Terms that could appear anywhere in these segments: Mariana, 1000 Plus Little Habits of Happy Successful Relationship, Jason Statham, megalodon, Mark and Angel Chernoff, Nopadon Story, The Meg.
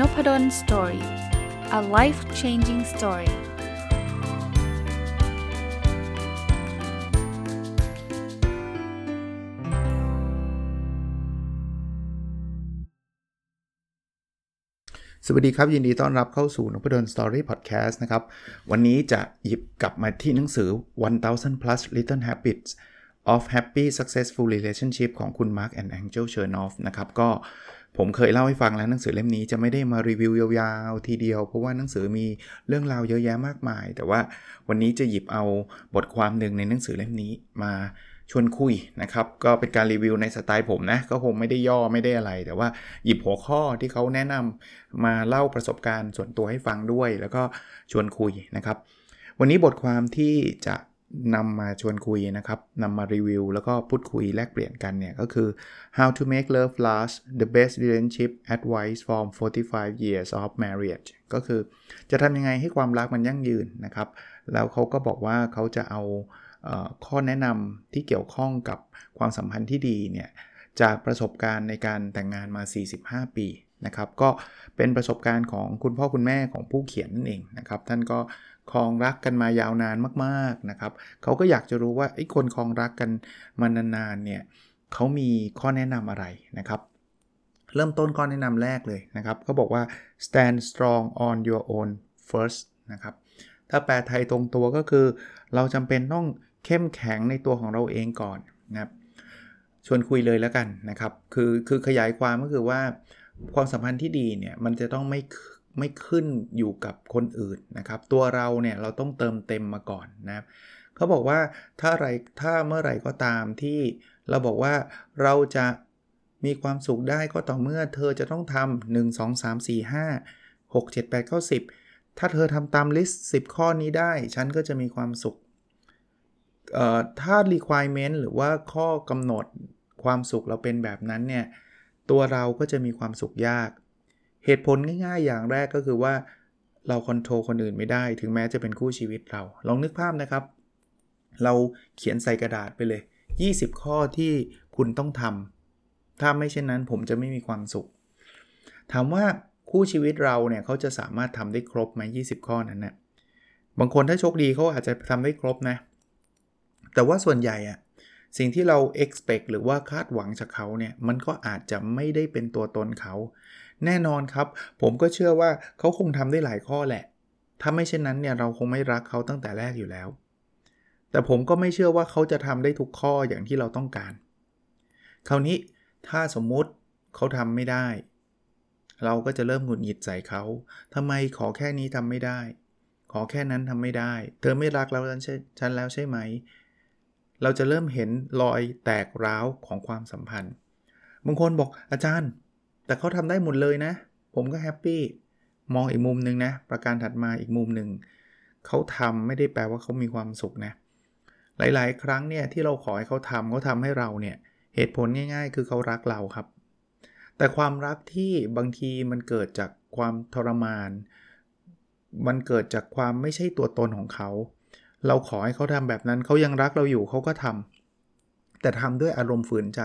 Nopadon Story. A life-changing story.สวัสดีครับยินดีต้อนรับเข้าสู่ Nopadon Story Podcast นะครับวันนี้จะหยิบกลับมาที่หนังสือ 1000 Plus Little Habits of Happy Successful Relationship ของคุณ Mark and Angel Chernoff นะครับก็ผมเคยเล่าให้ฟังแล้วหนังสือเล่มนี้จะไม่ได้มารีวิวยาวๆทีเดียวเพราะว่าหนังสือมีเรื่องราวเยอะแยะมากมายแต่ว่าวันนี้จะหยิบเอาบทความหนึ่งในหนังสือเล่มนี้มาชวนคุยนะครับก็เป็นการรีวิวในสไตล์ผมนะก็คงไม่ได้ย่อไม่ได้อะไรแต่ว่าหยิบหัวข้อที่เขาแนะนำมาเล่าประสบการณ์ส่วนตัวให้ฟังด้วยแล้วก็ชวนคุยนะครับวันนี้บทความที่จะนำมาชวนคุยนะครับนำมารีวิวแล้วก็พูดคุยแลกเปลี่ยนกันเนี่ยก็คือ How to make love last the best relationship advice from 45 years of marriage ก็คือจะทำยังไงให้ความรักมันยั่งยืนนะครับแล้วเขาก็บอกว่าเขาจะเอาข้อแนะนำที่เกี่ยวข้องกับความสัมพันธ์ที่ดีเนี่ยจากประสบการณ์ในการแต่งงานมา45ปีนะครับก็เป็นประสบการณ์ของคุณพ่อคุณแม่ของผู้เขียนนั่นเองนะครับท่านก็ครองรักกันมายาวนานมากๆนะครับเขาก็อยากจะรู้ว่าไอ้คนครองรักกันมานานๆเนี่ยเขามีข้อแนะนำอะไรนะครับเริ่มต้นข้อแนะนำแรกเลยนะครับเขาบอกว่า stand strong on your own first นะครับถ้าแปลไทยตรงตัวก็คือเราจำเป็นต้องเข้มแข็งในตัวของเราเองก่อนนะครับชวนคุยเลยแล้วกันนะครับคือขยายความก็คือว่าความสัมพันธ์ที่ดีเนี่ยมันจะต้องไม่ขึ้นอยู่กับคนอื่นนะครับตัวเราเนี่ยเราต้องเติมเต็มมาก่อนนะเขาบอกว่าถ้าเมื่อไหร่ก็ตามที่เราบอกว่าเราจะมีความสุขได้ก็ต่อเมื่อเธอจะต้องทำ1 2 3 4 5 6 7 8 9 10ถ้าเธอทำตามลิสต์10ข้อนี้ได้ฉันก็จะมีความสุขถ้า requirement หรือว่าข้อกำหนดความสุขเราเป็นแบบนั้นเนี่ยตัวเราก็จะมีความสุขยากเหตุผลง่ายๆอย่างแรกก็คือว่าเราคอนโทรลคนอื่นไม่ได้ถึงแม้จะเป็นคู่ชีวิตเราลองนึกภาพนะครับเราเขียนใส่กระดาษไปเลย20ข้อที่คุณต้องทำถ้าไม่เช่นนั้นผมจะไม่มีความสุขถามว่าคู่ชีวิตเราเนี่ยเขาจะสามารถทำได้ครบไหม20ข้อนั้นนะบางคนถ้าโชคดีเขาอาจจะทำได้ครบนะแต่ว่าส่วนใหญ่อะสิ่งที่เรา expect หรือว่าคาดหวังจากเขาเนี่ยมันก็อาจจะไม่ได้เป็นตัวตนเขาแน่นอนครับผมก็เชื่อว่าเขาคงทำได้หลายข้อแหละถ้าไม่เช่นนั้นเนี่ยเราคงไม่รักเขาตั้งแต่แรกอยู่แล้วแต่ผมก็ไม่เชื่อว่าเขาจะทำได้ทุกข้ออย่างที่เราต้องการคราวนี้ถ้าสมมุติเขาทำไม่ได้เราก็จะเริ่มหงุดหงิดใส่เขาทำไมขอแค่นี้ทำไม่ได้ขอแค่นั้นทำไม่ได้เธอไม่รักเราฉันแล้วใช่ไหมเราจะเริ่มเห็นรอยแตกร้าวของความสัมพันธ์บางคนบอกอาจารย์แต่เขาทำได้หมดเลยนะผมก็แฮปปี้มองอีกมุมนึงนะประการถัดมาอีกมุมนึงเขาทำไม่ได้แปลว่าเขามีความสุขนะหลายๆครั้งเนี่ยที่เราขอให้เขาทำให้เราเนี่ยเหตุผลง่ายๆคือเขารักเราครับแต่ความรักที่บางทีมันเกิดจากความทรมานมันเกิดจากความไม่ใช่ตัวตนของเขาเราขอให้เขาทำแบบนั้นเขายังรักเราอยู่เขาก็ทำแต่ทำด้วยอารมณ์ฝืนใจ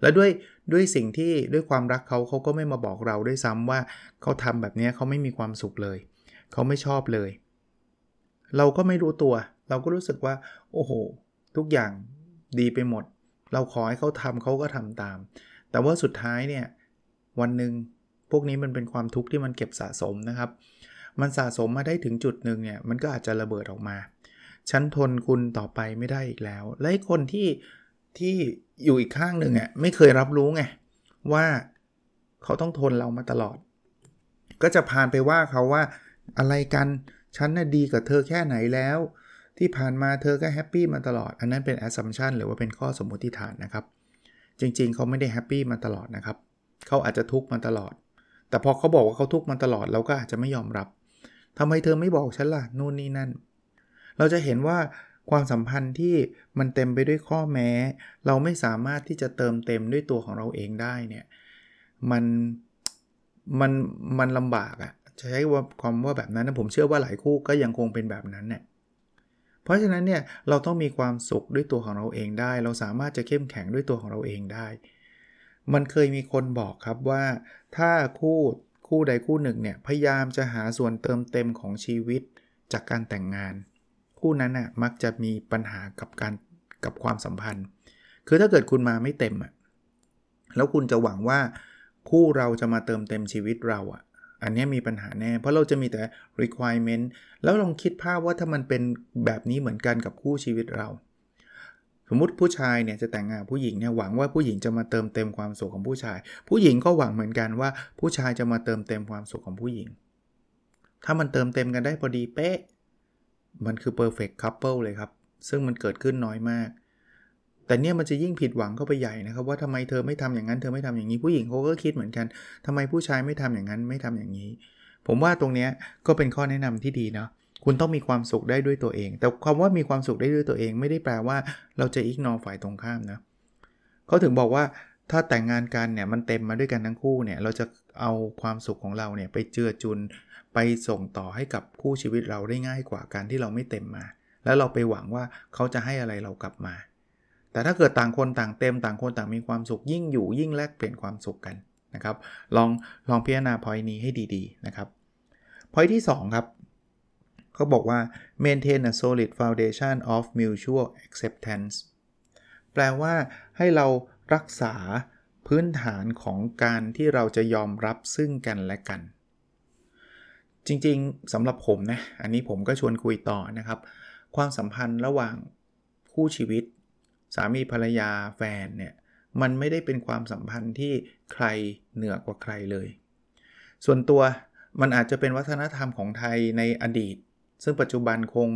และด้วยสิ่งที่ด้วยความรักเขาก็ไม่มาบอกเราด้วยซ้ำว่าเขาทำแบบนี้เขาไม่มีความสุขเลยเขาไม่ชอบเลยเราก็ไม่รู้ตัวเราก็รู้สึกว่าโอ้โหทุกอย่างดีไปหมดเราขอให้เขาทำเขาก็ทำตามแต่ว่าสุดท้ายเนี่ยวันนึงพวกนี้มันเป็นความทุกข์ที่มันเก็บสะสมนะครับมันสะสมมาได้ถึงจุดนึงเนี่ยมันก็อาจจะระเบิดออกมาฉันทนคุณต่อไปไม่ได้อีกแล้วและคนที่อยู่อีกข้างหนึ่งอ่ะไม่เคยรับรู้ไงว่าเขาต้องทนเรามาตลอดก็จะผ่านไปว่าเขาว่าอะไรกันฉันน่ะดีกับเธอแค่ไหนแล้วที่ผ่านมาเธอก็แฮปปี้มาตลอดอันนั้นเป็น assumption หรือว่าเป็นข้อสมมติฐานนะครับจริงๆเขาไม่ได้แฮปปี้มาตลอดนะครับเขาอาจจะทุกข์มาตลอดแต่พอเขาบอกว่าเขาทุกข์มาตลอดเราก็อาจจะไม่ยอมรับทำไมเธอไม่บอกฉันล่ะนู่นนี่นั่นเราจะเห็นว่าความสัมพันธ์ที่มันเต็มไปด้วยข้อแม้เราไม่สามารถที่จะเติมเต็มด้วยตัวของเราเองได้เนี่ยมันลำบากอ่ะใช้ความว่าแบบนั้นนะผมเชื่อว่าหลายคู่ก็ยังคงเป็นแบบนั้นเนี่ยเพราะฉะนั้นเนี่ยเราต้องมีความสุขด้วยตัวของเราเองได้เราสามารถจะเข้มแข็งด้วยตัวของเราเองได้มันเคยมีคนบอกครับว่าถ้าคู่ คู่ใดคู่หนึ่งเนี่ยพยายามจะหาส่วนเติมเต็มของชีวิตจากการแต่งงานคู่นั้นน่ะมักจะมีปัญหากับความสัมพันธ์คือถ้าเกิดคุณมาไม่เต็มอ่ะแล้วคุณจะหวังว่าคู่เราจะมาเติมเต็มชีวิตเราอ่ะอันนี้มีปัญหาแน่เพราะเราจะมีแต่ requirement แล้วลองคิดภาพว่าถ้ามันเป็นแบบนี้เหมือนกันกับคู่ชีวิตเราสมมุติผู้ชายเนี่ยจะแต่งงานผู้หญิงเนี่ยหวังว่าผู้หญิงจะมาเติมเต็มความสุขของผู้ชายผู้หญิงก็หวังเหมือนกันว่าผู้ชายจะมาเติมเต็มความสุขของผู้หญิงถ้ามันเติมเต็มกันได้พอดีเป๊ะมันคือ perfect couple เลยครับซึ่งมันเกิดขึ้นน้อยมากแต่เนี่ยมันจะยิ่งผิดหวังเข้าไปใหญ่นะครับว่าทำไมเธอไม่ทำอย่างนั้นเธอไม่ทำอย่างนี้ผู้หญิงเขาก็คิดเหมือนกันทำไมผู้ชายไม่ทำอย่างนั้นไม่ทำอย่างนี้ผมว่าตรงเนี้ยก็เป็นข้อแนะนำที่ดีเนาะคุณต้องมีความสุขได้ด้วยตัวเองแต่ความว่ามีความสุขได้ด้วยตัวเองไม่ได้แปลว่าเราจะอิกนอฝ่ายตรงข้ามนะเขาถึงบอกว่าถ้าแต่งงานกันเนี่ยมันเต็มมาด้วยกันทั้งคู่เนี่ยเราจะเอาความสุขของเราเนี่ยไปเจือจุนไปส่งต่อให้กับคู่ชีวิตเราได้ง่ายกว่าการที่เราไม่เต็มมาแล้วเราไปหวังว่าเขาจะให้อะไรเรากลับมาแต่ถ้าเกิดต่างคนต่างเต็มต่างคนต่างมีความสุขยิ่งอยู่ยิ่งแลกเปลี่ยนความสุขกันนะครับลองพิจารณา point นี้ให้ดีๆนะครับ point ที่2ครับเขาบอกว่า maintain a solid foundation of mutual acceptance แปลว่าให้เรารักษาพื้นฐานของการที่เราจะยอมรับซึ่งกันและกันจริงๆสำหรับผมนะอันนี้ผมก็ชวนคุยต่อนะครับความสัมพันธ์ระหว่างคู่ชีวิตสามีภรรยาแฟนเนี่ยมันไม่ได้เป็นความสัมพันธ์ที่ใครเหนือกว่าใครเลยส่วนตัวมันอาจจะเป็นวัฒนธรรมของไทยในอดีตซึ่งปัจจุบันคง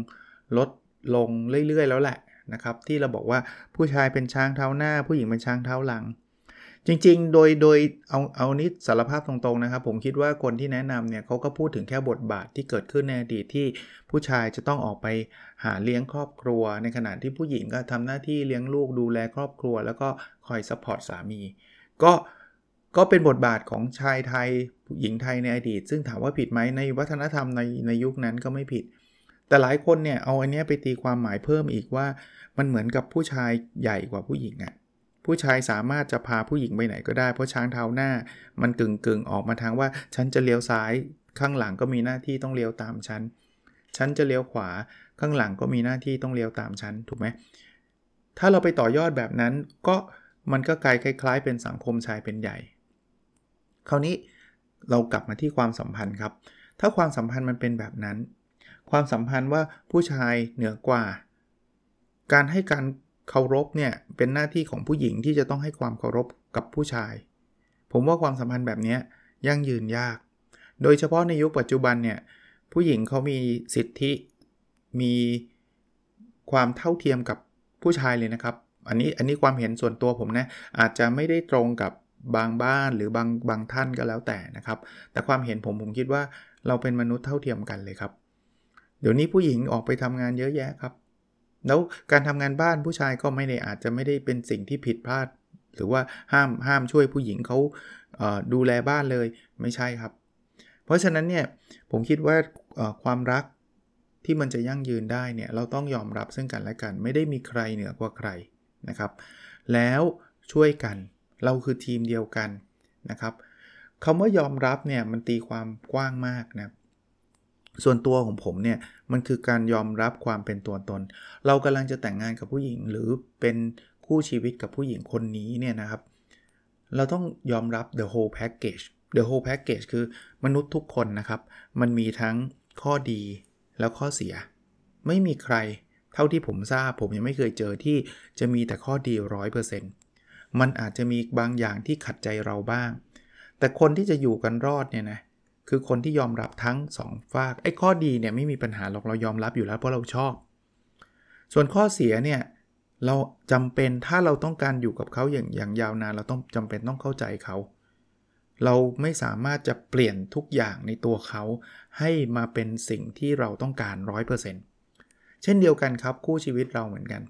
ลดลงเรื่อยๆแล้วแหละนะครับที่เราบอกว่าผู้ชายเป็นช้างเท้าหน้าผู้หญิงเป็นช้างเท้าหลังจริงๆโดยเอานิดสารภาพตรงๆนะครับผมคิดว่าคนที่แนะนำเนี่ยเขาก็พูดถึงแค่บทบาทที่เกิดขึ้นในอดีตที่ผู้ชายจะต้องออกไปหาเลี้ยงครอบครัวในขณะที่ผู้หญิงก็ทำหน้าที่เลี้ยงลูกดูแลครอบครัวแล้วก็คอยซัพพอร์ตสามีก็เป็นบทบาทของชายไทยหญิงไทยในอดีตซึ่งถามว่าผิดไหมในวัฒนธรรมในยุคนั้นก็ไม่ผิดแต่หลายคนเนี่ยเอาอันนี้ไปตีความหมายเพิ่มอีกว่ามันเหมือนกับผู้ชายใหญ่กว่าผู้หญิงอ่ะผู้ชายสามารถจะพาผู้หญิงไปไหนก็ได้เพราะช้างเท้าหน้ามันกึ่งๆออกมาทางว่าฉันจะเลี้ยวซ้ายข้างหลังก็มีหน้าที่ต้องเลี้ยวตามฉันจะเลี้ยวขวาข้างหลังก็มีหน้าที่ต้องเลี้ยวตามฉันถูกไหมถ้าเราไปต่อยอดแบบนั้นก็มันก็กลายคล้ายๆเป็นสังคมชายเป็นใหญ่คราวนี้เรากลับมาที่ความสัมพันธ์ครับถ้าความสัมพันธ์มันเป็นแบบนั้นความสัมพันธ์ว่าผู้ชายเหนือกว่าการให้การเคารพเนี่ยเป็นหน้าที่ของผู้หญิงที่จะต้องให้ความเคารพกับผู้ชายผมว่าความสัมพันธ์แบบนี้ยั่งยืนยากโดยเฉพาะในยุคปัจจุบันเนี่ยผู้หญิงเขามีสิทธิมีความเท่าเทียมกับผู้ชายเลยนะครับอันนี้ความเห็นส่วนตัวผมนะอาจจะไม่ได้ตรงกับบางบ้านหรือบางท่านก็แล้วแต่นะครับแต่ความเห็นผมคิดว่าเราเป็นมนุษย์เท่าเทียมกันเลยครับเดี๋ยวนี้ผู้หญิงออกไปทำงานเยอะแยะครับแล้วการทำงานบ้านผู้ชายก็ไม่ได้อาจจะไม่ได้เป็นสิ่งที่ผิดพลาดหรือว่าห้ามช่วยผู้หญิงเขาดูแลบ้านเลยไม่ใช่ครับเพราะฉะนั้นเนี่ยผมคิดว่าความรักที่มันจะยั่งยืนได้เนี่ยเราต้องยอมรับซึ่งกันและกันไม่ได้มีใครเหนือกว่าใครนะครับแล้วช่วยกันเราคือทีมเดียวกันนะครับคำว่ายอมรับเนี่ยมันตีความกว้างมากนะส่วนตัวของผมเนี่ยมันคือการยอมรับความเป็นตัวตนเรากำลังจะแต่งงานกับผู้หญิงหรือเป็นคู่ชีวิตกับผู้หญิงคนนี้เนี่ยนะครับเราต้องยอมรับ the whole package the whole package คือมนุษย์ทุกคนนะครับมันมีทั้งข้อดีและข้อเสียไม่มีใครเท่าที่ผมทราบผมยังไม่เคยเจอที่จะมีแต่ข้อดี 100% มันอาจจะมีบางอย่างที่ขัดใจเราบ้างแต่คนที่จะอยู่กันรอดเนี่ยนะคือคนที่ยอมรับทั้ง2ฝากไอ้ข้อดีเนี่ยไม่มีปัญหาหรอกเรายอมรับอยู่แล้วเพราะเราชอบส่วนข้อเสียเนี่ยเราจำเป็นถ้าเราต้องการอยู่กับเขาอย่างยาวนานเราต้องจำเป็นต้องเข้าใจเขาเราไม่สามารถจะเปลี่ยนทุกอย่างในตัวเขาให้มาเป็นสิ่งที่เราต้องการ 100% เช่นเดียวกันครับคู่ชีวิตเราเหมือนกัน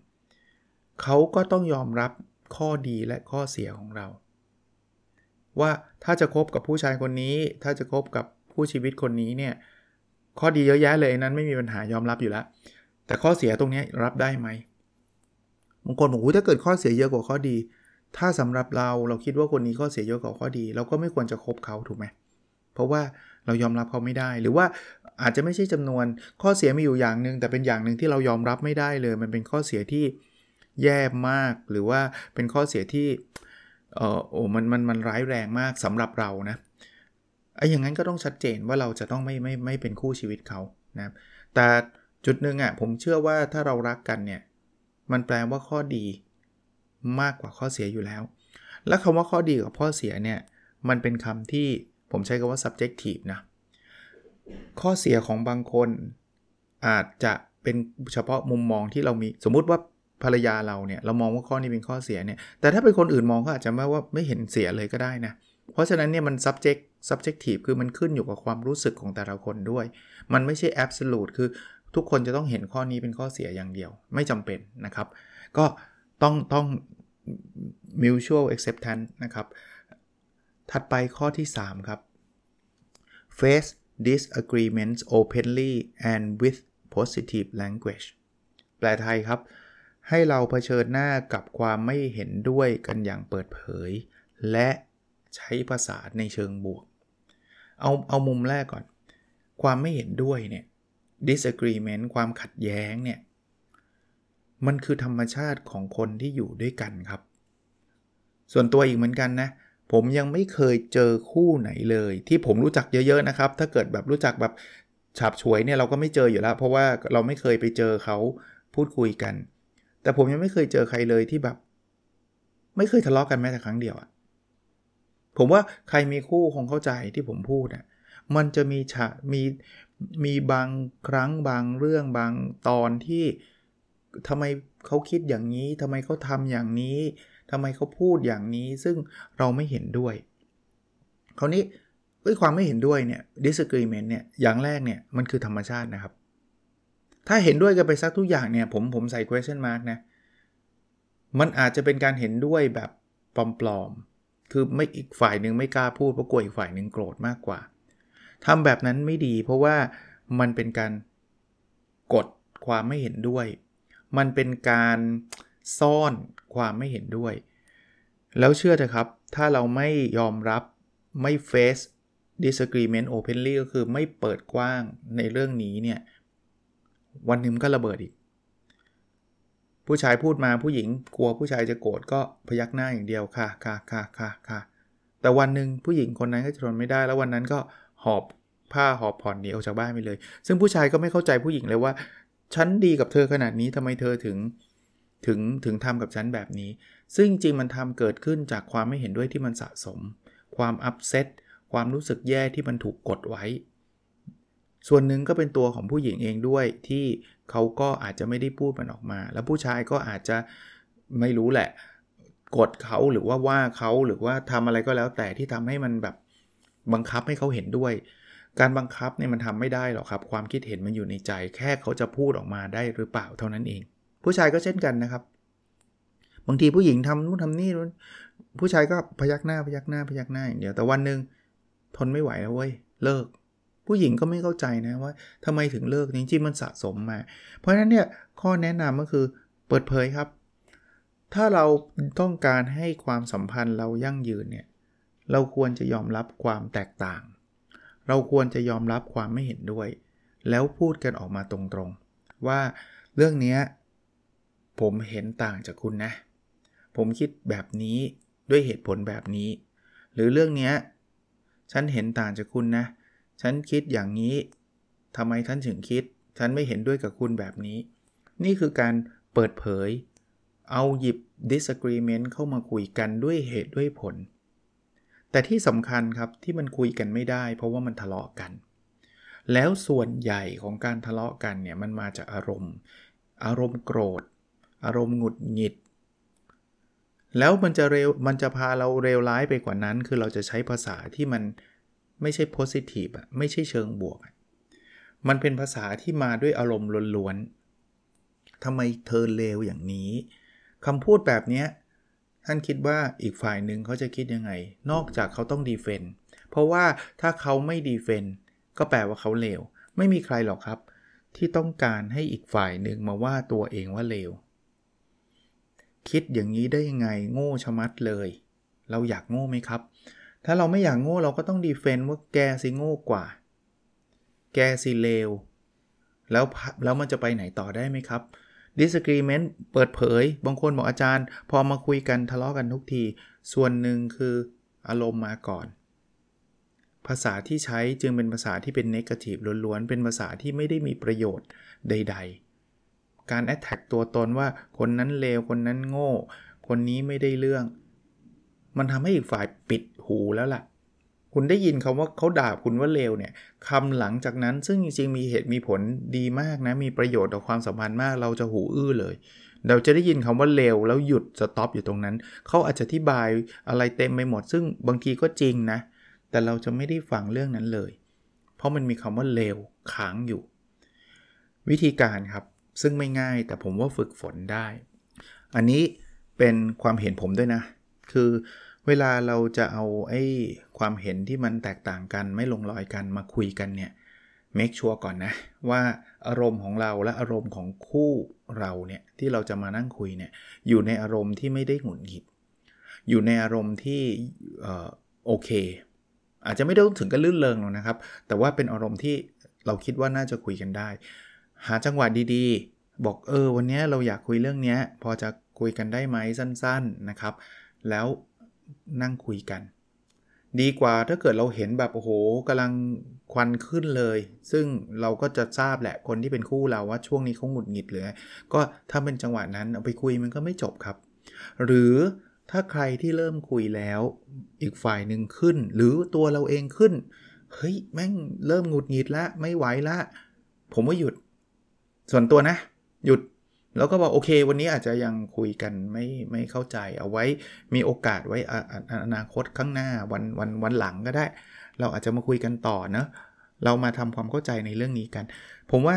เขาก็ต้องยอมรับข้อดีและข้อเสียของเราว่าถ้าจะคบกับผู้ชายคนนี้ถ้าจะคบกับคู่ชีวิตคนนี้เนี่ยข้อดีเยอะแยะเลยนั้นไม่มีปัญหายอมรับอยู่แล้วแต่ข้อเสียตรงนี้รับได้ไหมบางคนบอกถ้าเกิดข้อเสียเยอะกว่าข้อดีถ้าสำหรับเราคิดว่าคนนี้ข้อเสียเยอะกว่าข้อดีเราก็ไม่ควรจะคบเขาถูกไหม เพราะว่าเรายอมรับเขาไม่ได้หรือว่าอาจจะไม่ใช่จำนวนข้อเสียมีอยู่อย่างนึงแต่เป็นอย่างนึงที่เรายอมรับไม่ได้เลยมันเป็นข้อเสียที่แย่มากหรือว่าเป็นข้อเสียที่มันร้ายแรงมากสำหรับเรานะไอ้อย่างนั้นก็ต้องชัดเจนว่าเราจะต้องไม่เป็นคู่ชีวิตเขานะแต่จุดนึงอ่ะผมเชื่อว่าถ้าเรารักกันเนี่ยมันแปลว่าข้อดีมากกว่าข้อเสียอยู่แล้วและคำว่าข้อดีกับข้อเสียเนี่ยมันเป็นคำที่ผมใช้คำว่า subjective นะข้อเสียของบางคนอาจจะเป็นเฉพาะมุมมองที่เรามีสมมุติว่าภรรยาเราเนี่ยเรามองว่าข้อนี้เป็นข้อเสียเนี่ยแต่ถ้าเป็นคนอื่นมองก็อาจจะว่าไม่เห็นเสียเลยก็ได้นะเพราะฉะนั้นเนี่ยมัน subjective คือมันขึ้นอยู่กับความรู้สึกของแต่ละคนด้วยมันไม่ใช่ absolute คือทุกคนจะต้องเห็นข้อนี้เป็นข้อเสียอย่างเดียวไม่จำเป็นนะครับก็ต้อง mutual acceptance นะครับถัดไปข้อที่3ครับ face disagreements openly and with positive language แปลไทยครับให้เราเผชิญหน้ากับความไม่เห็นด้วยกันอย่างเปิดเผยและใช้ภาษาในเชิงบวกเอามุมแรกก่อนความไม่เห็นด้วยเนี่ย disagreement ความขัดแย้งเนี่ยมันคือธรรมชาติของคนที่อยู่ด้วยกันครับส่วนตัวอีกเหมือนกันนะผมยังไม่เคยเจอคู่ไหนเลยที่ผมรู้จักเยอะๆนะครับถ้าเกิดแบบรู้จักแบบฉาบฉวยเนี่ยเราก็ไม่เจออยู่แล้วเพราะว่าเราไม่เคยไปเจอเขาพูดคุยกันแต่ผมยังไม่เคยเจอใครเลยที่แบบไม่เคยทะเลาะกันแม้แต่ครั้งเดียวอ่ะผมว่าใครมีคู่คงเข้าใจที่ผมพูดอ่ะมันจะมีบางครั้งบางเรื่องบางตอนที่ทำไมเขาคิดอย่างนี้ทำไมเขาทำอย่างนี้ทำไมเขาพูดอย่างนี้ซึ่งเราไม่เห็นด้วยคราวนี้ด้วยความไม่เห็นด้วยเนี่ย disagreement เนี่ยอย่างแรกเนี่ยมันคือธรรมชาตินะครับถ้าเห็นด้วยกันไปสักทุกอย่างเนี่ยผมใส่ question mark นะมันอาจจะเป็นการเห็นด้วยแบบปลอมๆคือไม่อีกฝ่ายนึงไม่กล้าพูดเพราะกลัวอีกฝ่ายนึงโกรธมากกว่าทำแบบนั้นไม่ดีเพราะว่ามันเป็นการกดความไม่เห็นด้วยมันเป็นการซ่อนความไม่เห็นด้วยแล้วเชื่อเถอะครับถ้าเราไม่ยอมรับไม่ face disagreement openly ก็คือไม่เปิดกว้างในเรื่องนี้เนี่ยวันหนึ่งก็ระเบิดอีกผู้ชายพูดมาผู้หญิงกลัวผู้ชายจะโกรธก็พยักหน้าอย่างเดียวค่ะค่ะแต่วันหนึ่งผู้หญิงคนนั้นก็ทนไม่ได้แล้ววันนั้นก็หอบผ้าหอบผ่อนหนีออกจากบ้านไปเลยซึ่งผู้ชายก็ไม่เข้าใจผู้หญิงเลยว่าฉันดีกับเธอขนาดนี้ทำไมเธอถึงทำกับฉันแบบนี้ซึ่งจริงมันทำเกิดขึ้นจากความไม่เห็นด้วยที่มันสะสมความอัพเซตความรู้สึกแย่ที่มันถูกกดไว้ส่วนหนึ่งก็เป็นตัวของผู้หญิงเองด้วยที่เขาก็อาจจะไม่ได้พูดมันออกมาแล้วผู้ชายก็อาจจะไม่รู้แหละกดเขาหรือว่าเขาหรือว่าทำอะไรก็แล้วแต่ที่ทำให้มันแบบบังคับให้เขาเห็นด้วยการบังคับเนี่ยมันทำไม่ได้หรอกครับความคิดเห็นมันอยู่ในใจแค่เขาจะพูดออกมาได้หรือเปล่าเท่านั้นเองผู้ชายก็เช่นกันนะครับบางทีผู้หญิงทำนู่นทำนี่ผู้ชายก็พยักหน้าอย่างเดียวแต่วันนึงทนไม่ไหวแล้วเว้ยเลิกผู้หญิงก็ไม่เข้าใจนะว่าทำไมถึงเลิกจริงๆมันสะสมมาเพราะฉะนั้นเนี่ยข้อแนะนำก็คือเปิดเผยครับถ้าเราต้องการให้ความสัมพันธ์เรายั่งยืนเนี่ยเราควรจะยอมรับความแตกต่างเราควรจะยอมรับความไม่เห็นด้วยแล้วพูดกันออกมาตรงๆว่าเรื่องนี้ผมเห็นต่างจากคุณนะผมคิดแบบนี้ด้วยเหตุผลแบบนี้หรือเรื่องนี้ฉันเห็นต่างจากคุณนะฉันคิดอย่างนี้ทำไมฉันถึงคิดฉันไม่เห็นด้วยกับคุณแบบนี้นี่คือการเปิดเผยเอาหยิบ disagreement เข้ามาคุยกันด้วยเหตุด้วยผลแต่ที่สำคัญครับที่มันคุยกันไม่ได้เพราะว่ามันทะเลาะกันแล้วส่วนใหญ่ของการทะเลาะกันเนี่ยมันมาจากอารมณ์โกรธอารมณ์หงุดหงิดแล้วมันจะพาเราเร็วร้ายไปกว่านั้นคือเราจะใช้ภาษาที่มันไม่ใช่ positive อ่ะไม่ใช่เชิงบวกมันเป็นภาษาที่มาด้วยอารมณ์ล้วนๆทำไมเธอเลวอย่างนี้คำพูดแบบนี้ท่านคิดว่าอีกฝ่ายหนึ่งเขาจะคิดยังไงนอกจากเขาต้องดีเฟนเพราะว่าถ้าเขาไม่ดีเฟนก็แปลว่าเขาเลวไม่มีใครหรอกครับที่ต้องการให้อีกฝ่ายหนึ่งมาว่าตัวเองว่าเลวคิดอย่างนี้ได้ยังไงโง่ชะมัดเลยเราอยากโง่ไหมครับ ถ้าเราไม่อยากโง่เราก็ต้องดีเฟนต์ว่าแกสิโง่กว่าแกสิเลวแล้วมันจะไปไหนต่อได้ไหมครับ disagreement เปิดเผยบางคนบอกอาจารย์พอมาคุยกันทะเลาะกันทุกทีส่วนหนึ่งคืออารมณ์มาก่อนภาษาที่ใช้จึงเป็นภาษาที่เป็น negative ล้วนๆเป็นภาษาที่ไม่ได้มีประโยชน์ใดๆการ attack ตัวตนว่าคนนั้นเลวคนนั้นโง่คนนี้ไม่ได้เรื่องมันทำให้อีกฝ่ายปิดหูแล้วล่ะคุณได้ยินคำว่าเขาด่าคุณว่าเลวเนี่ยคำหลังจากนั้นซึ่งจริงๆมีเหตุมีผลดีมากนะมีประโยชน์ต่อความสัมพันธ์มากเราจะหูอื้อเลยเราจะได้ยินคำว่าเลวแล้วหยุดสต็อปอยู่ตรงนั้นเขาอาจจะอธิบายอะไรเต็มไปหมดซึ่งบางทีก็จริงนะแต่เราจะไม่ได้ฟังเรื่องนั้นเลยเพราะมันมีคำว่าเลวค้างอยู่วิธีการครับซึ่งไม่ง่ายแต่ผมว่าฝึกฝนได้อันนี้เป็นความเห็นผมด้วยนะคือเวลาเราจะเอาความเห็นที่มันแตกต่างกันไม่ลงรอยกันมาคุยกันเนี่ยเมคชัวร์ก่อนนะว่าอารมณ์ของเราและอารมณ์ของคู่เราเนี่ยที่เราจะมานั่งคุยเนี่ยอยู่ในอารมณ์ที่ไม่ได้หงุดหงิดอยู่ในอารมณ์ที่โอเคอาจจะไม่ได้ถึงกับลื่นเริงหรอกนะครับแต่ว่าเป็นอารมณ์ที่เราคิดว่าน่าจะคุยกันได้หาจังหวะดีๆบอกวันนี้เราอยากคุยเรื่องนี้พอจะคุยกันได้ไหมสั้นๆนะครับแล้วนั่งคุยกันดีกว่าถ้าเกิดเราเห็นแบบโอ้โหกำลังควันขึ้นเลยซึ่งเราก็จะทราบแหละคนที่เป็นคู่เราว่าช่วงนี้เขาหงุดหงิดเลยก็ถ้าเป็นจังหวะนั้นเอาไปคุยมันก็ไม่จบครับหรือถ้าใครที่เริ่มคุยแล้วอีกฝ่ายหนึ่งขึ้นหรือตัวเราเองขึ้นเฮ้ยแม่งเริ่มหงุดหงิดละไม่ไหวละผมว่าหยุดส่วนตัวนะหยุดแล้วก็บอกโอเควันนี้อาจจะยังคุยกันไม่เข้าใจเอาไว้มีโอกาสไว้อนาคตข้างหน้าวันหลังก็ได้เราอาจจะมาคุยกันต่อนะเรามาทำความเข้าใจในเรื่องนี้กันผมว่า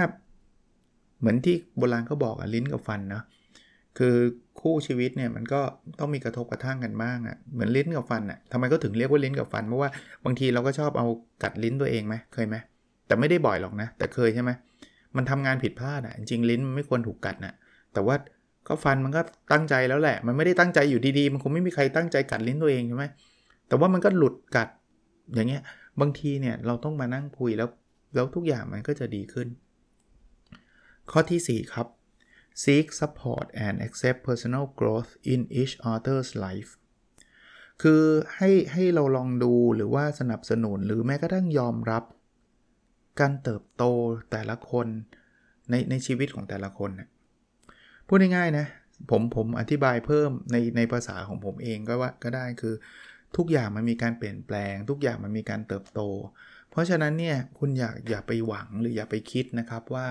เหมือนที่โบราณก็บอกลิ้นกับฟันนะคือคู่ชีวิตเนี่ยมันก็ต้องมีกระทบกระทั่งกันบ้างอ่ะเหมือนลิ้นกับฟันอ่ะทำไมก็ถึงเรียกว่าลิ้นกับฟันเพราะว่าบางทีเราก็ชอบเอากัดลิ้นตัวเองไหมเคยไหมแต่ไม่ได้บ่อยหรอกนะแต่เคยใช่ไหมมันทำงานผิดพลาดอ่ะจริงลิ้นมันไม่ควรถูกกัดนะแต่ว่าก็ฟันมันก็ตั้งใจแล้วแหละมันไม่ได้ตั้งใจอยู่ดีๆมันคงไม่มีใครตั้งใจกัดลิ้นตัวเองใช่ไหมแต่ว่ามันก็หลุดกัดอย่างเงี้ยบางทีเนี่ยเราต้องมานั่งคุยแล้วทุกอย่างมันก็จะดีขึ้นข้อที่4ครับ seek support and accept personal growth in each other's life คือให้เราลองดูหรือว่าสนับสนุนหรือแม้กระทั่งยอมรับการเติบโตแต่ละคนในชีวิตของแต่ละคนนะพูดง่ายๆนะผมอธิบายเพิ่มในภาษาของผมเองก็ได้คือทุกอย่างมันมีการเปลี่ยนแปลงทุกอย่างมันมีการเติบโตเพราะฉะนั้นเนี่ยคุณอย่าไปหวังหรืออย่าไปคิดนะครับว่า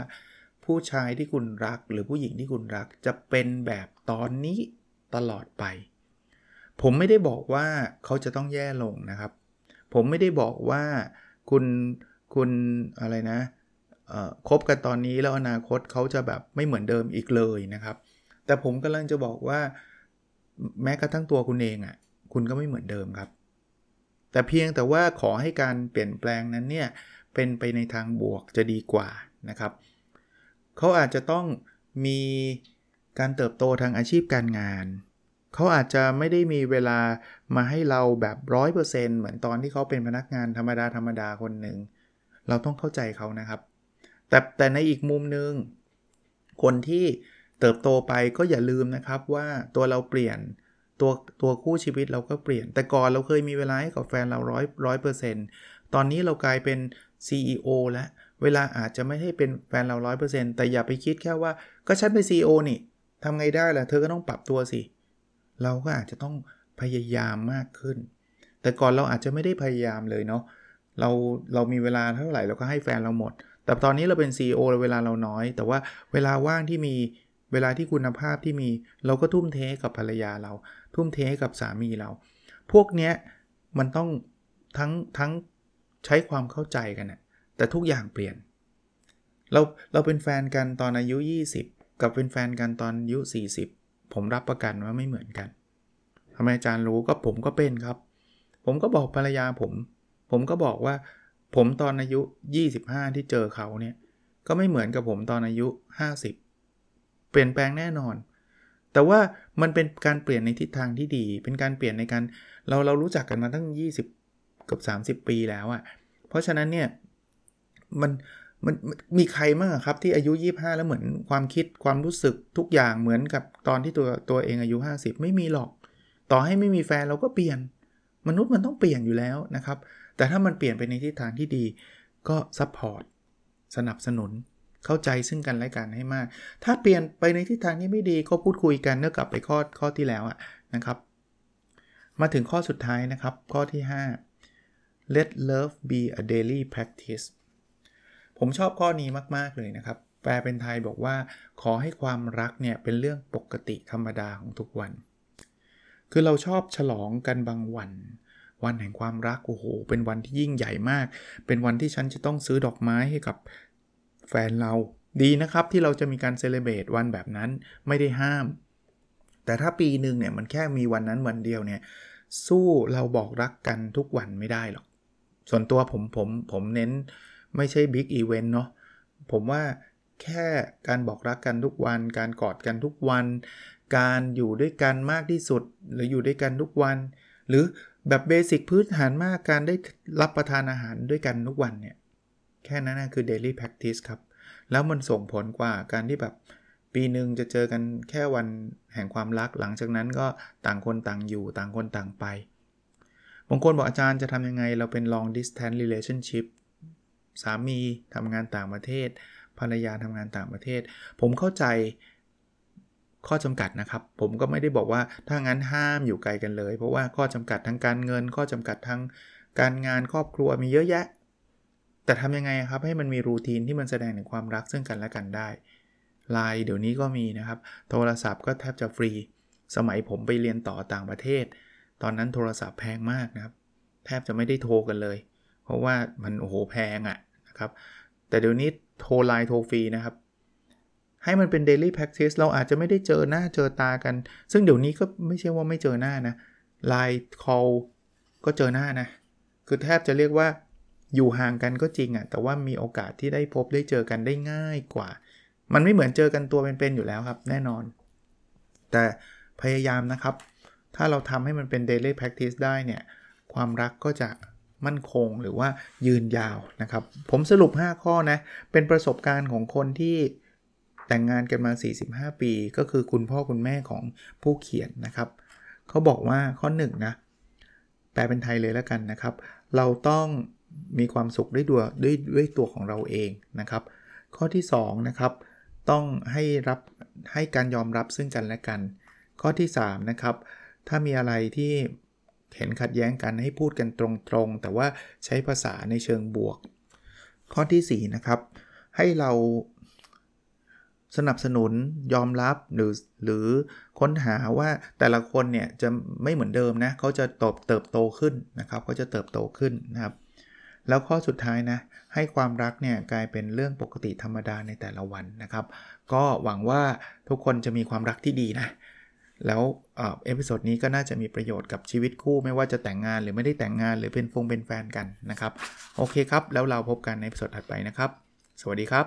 ผู้ชายที่คุณรักหรือผู้หญิงที่คุณรักจะเป็นแบบตอนนี้ตลอดไปผมไม่ได้บอกว่าเขาจะต้องแย่ลงนะครับผมไม่ได้บอกว่าคุณอะไรนะคบกันตอนนี้แล้วอนาคตเขาจะแบบไม่เหมือนเดิมอีกเลยนะครับแต่ผมกำลังจะบอกว่าแม้กระทั่งตัวคุณเองอ่ะคุณก็ไม่เหมือนเดิมครับแต่เพียงแต่ว่าขอให้การเปลี่ยนแปลงนั้นเนี่ยเป็นไปในทางบวกจะดีกว่านะครับเขาอาจจะต้องมีการเติบโตทางอาชีพการงานเขาอาจจะไม่ได้มีเวลามาให้เราแบบ 100% เหมือนตอนที่เขาเป็นพนักงานธรรมดาคนหนึ่งเราต้องเข้าใจเขานะครับแต่ในอีกมุมนึงคนที่เติบโตไปก็อย่าลืมนะครับว่าตัวเราเปลี่ยนตัวคู่ชีวิตเราก็เปลี่ยนแต่ก่อนเราเคยมีเวลาให้กับแฟนเรา100%ตอนนี้เรากลายเป็น CEO แล้วเวลาอาจจะไม่ให้เป็นแฟนเรา 100% แต่อย่าไปคิดแค่ว่าก็ฉันเป็น CEO นี่ทำไงได้ล่ะเธอก็ต้องปรับตัวสิเราก็อาจจะต้องพยายามมากขึ้นแต่ก่อนเราอาจจะไม่ได้พยายามเลยเนาะเรามีเวลาเท่าไหร่เราก็ให้แฟนเราหมดแต่ตอนนี้เราเป็น CEO เวลาเราน้อยแต่ว่าเวลาว่างที่มีเวลาที่คุณภาพที่มีเราก็ทุ่มเทกับภรรยาเราทุ่มเทกับสามีเราพวกเนี้ยมันต้องทั้งใช้ความเข้าใจกันนะแต่ทุกอย่างเปลี่ยนเราเป็นแฟนกันตอนอายุ20กับเป็นแฟนกันตอนอายุ40ผมรับประกันว่าไม่เหมือนกันทำไมอาจารย์รู้ก็ผมก็เป็นครับผมก็บอกภรรยาผมก็บอกว่าผมตอนอายุ25ที่เจอเขาเนี่ยก็ไม่เหมือนกับผมตอนอายุ50เปลี่ยนแปลงแน่นอนแต่ว่ามันเป็นการเปลี่ยนในทิศทางที่ดีเป็นการเปลี่ยนในการเรารู้จักกันมาตั้ง กับ30 ปีแล้วอ่ะเพราะฉะนั้นเนี่ยมันมีใครบ้างครับที่อายุ25แล้วเหมือนความคิดความรู้สึกทุกอย่างเหมือนกับตอนที่ตัวเองอายุ50ไม่มีหรอกต่อให้ไม่มีแฟนเราก็เปลี่ยนมนุษย์มันต้องเปลี่ยนอยู่แล้วนะครับแต่ถ้ามันเปลี่ยนไปในทิศทางที่ดีก็ซัพพอร์ตสนับสนุนเข้าใจซึ่งกันและกันให้มากถ้าเปลี่ยนไปในทิศทางที่ไม่ดีก็พูดคุยกันเนื่องกลับไปข้อที่แล้วนะครับมาถึงข้อสุดท้ายนะครับข้อที่5 Let love be a daily practice ผมชอบข้อนี้มากๆเลยนะครับแปลเป็นไทยบอกว่าขอให้ความรักเนี่ยเป็นเรื่องปกติธรรมดาของทุกวันคือเราชอบฉลองกันบางวันแห่งความรักโอ้โหเป็นวันที่ยิ่งใหญ่มากเป็นวันที่ฉันจะต้องซื้อดอกไม้ให้กับแฟนเราดีนะครับที่เราจะมีการเซเลเบรตวันแบบนั้นไม่ได้ห้ามแต่ถ้าปีนึงเนี่ยมันแค่มีวันนั้นวันเดียวเนี่ยสู้เราบอกรักกันทุกวันไม่ได้หรอกส่วนตัวผมเน้นไม่ใช่บิ๊กอีเวนต์เนาะผมว่าแค่การบอกรักกันทุกวันการกอดกันทุกวันการอยู่ด้วยกันมากที่สุดหรืออยู่ด้วยกันทุกวันหรือแบบเบสิกพื้นฐานมากการได้รับประทานอาหารด้วยกันทุกวันเนี่ยแค่นั้นนะคือ daily practice ครับแล้วมันส่งผลกว่าการที่แบบปีนึงจะเจอกันแค่วันแห่งความรักหลังจากนั้นก็ต่างคนต่างอยู่ต่างคนต่างไปบางคนบอกอาจารย์จะทำยังไงเราเป็น long distance relationship สามีทำงานต่างประเทศภรรยาทำงานต่างประเทศผมเข้าใจข้อจำกัดนะครับผมก็ไม่ได้บอกว่าถ้างั้นห้ามอยู่ไกลกันเลยเพราะว่าข้อจำกัดทางการเงินข้อจำกัดทางการงานครอบครัวมีเยอะแยะแต่ทำยังไงครับให้มันมีรูทีนที่มันแสดงถึงความรักซึ่งกันและกันได้ไลน์เดี๋ยวนี้ก็มีนะครับโทรศัพท์ก็แทบจะฟรีสมัยผมไปเรียนต่อต่างประเทศตอนนั้นโทรศัพท์แพงมากนะครับแทบจะไม่ได้โทรกันเลยเพราะว่ามันโอ้โหแพงอ่ะนะครับแต่เดี๋ยวนี้โทรไลน์โทรฟรีนะครับให้มันเป็น daily practice เราอาจจะไม่ได้เจอหน้าเจอตากันซึ่งเดี๋ยวนี้ก็ไม่ใช่ว่าไม่เจอหน้านะ Line Call ก็เจอหน้านะคือแทบจะเรียกว่าอยู่ห่างกันก็จริงอ่ะแต่ว่ามีโอกาสที่ได้พบได้เจอกันได้ง่ายกว่ามันไม่เหมือนเจอกันตัวเป็นๆอยู่แล้วครับแน่นอนแต่พยายามนะครับถ้าเราทำให้มันเป็น daily practice ได้เนี่ยความรักก็จะมั่นคงหรือว่ายืนยาวนะครับผมสรุป5ข้อนะเป็นประสบการณ์ของคนที่แต่งงานกันมา45ปีก็คือคุณพ่อคุณแม่ของผู้เขียนนะครับเขาบอกว่าข้อ1นะแปลเป็นไทยเลยแล้วกันนะครับเราต้องมีความสุขด้วยตัวของเราเองนะครับข้อที่2นะครับต้องให้การยอมรับซึ่งกันและกันข้อที่3นะครับถ้ามีอะไรที่เห็นขัดแย้งกันให้พูดกันตรงๆแต่ว่าใช้ภาษาในเชิงบวกข้อที่4นะครับให้เราสนับสนุนยอมรับหรือค้นหาว่าแต่ละคนเนี่ยจะไม่เหมือนเดิมนะเขาจะเติบโตขึ้นนะครับเขาจะเติบโตขึ้นนะครับแล้วข้อสุดท้ายนะให้ความรักเนี่ยกลายเป็นเรื่องปกติธรรมดาในแต่ละวันนะครับก็หวังว่าทุกคนจะมีความรักที่ดีนะแล้วเอพิโซดนี้ก็น่าจะมีประโยชน์กับชีวิตคู่ไม่ว่าจะแต่งงานหรือไม่ได้แต่งงานหรือเป็นแฟนกันนะครับโอเคครับแล้วเราพบกันในเอพิโซดถัดไปนะครับสวัสดีครับ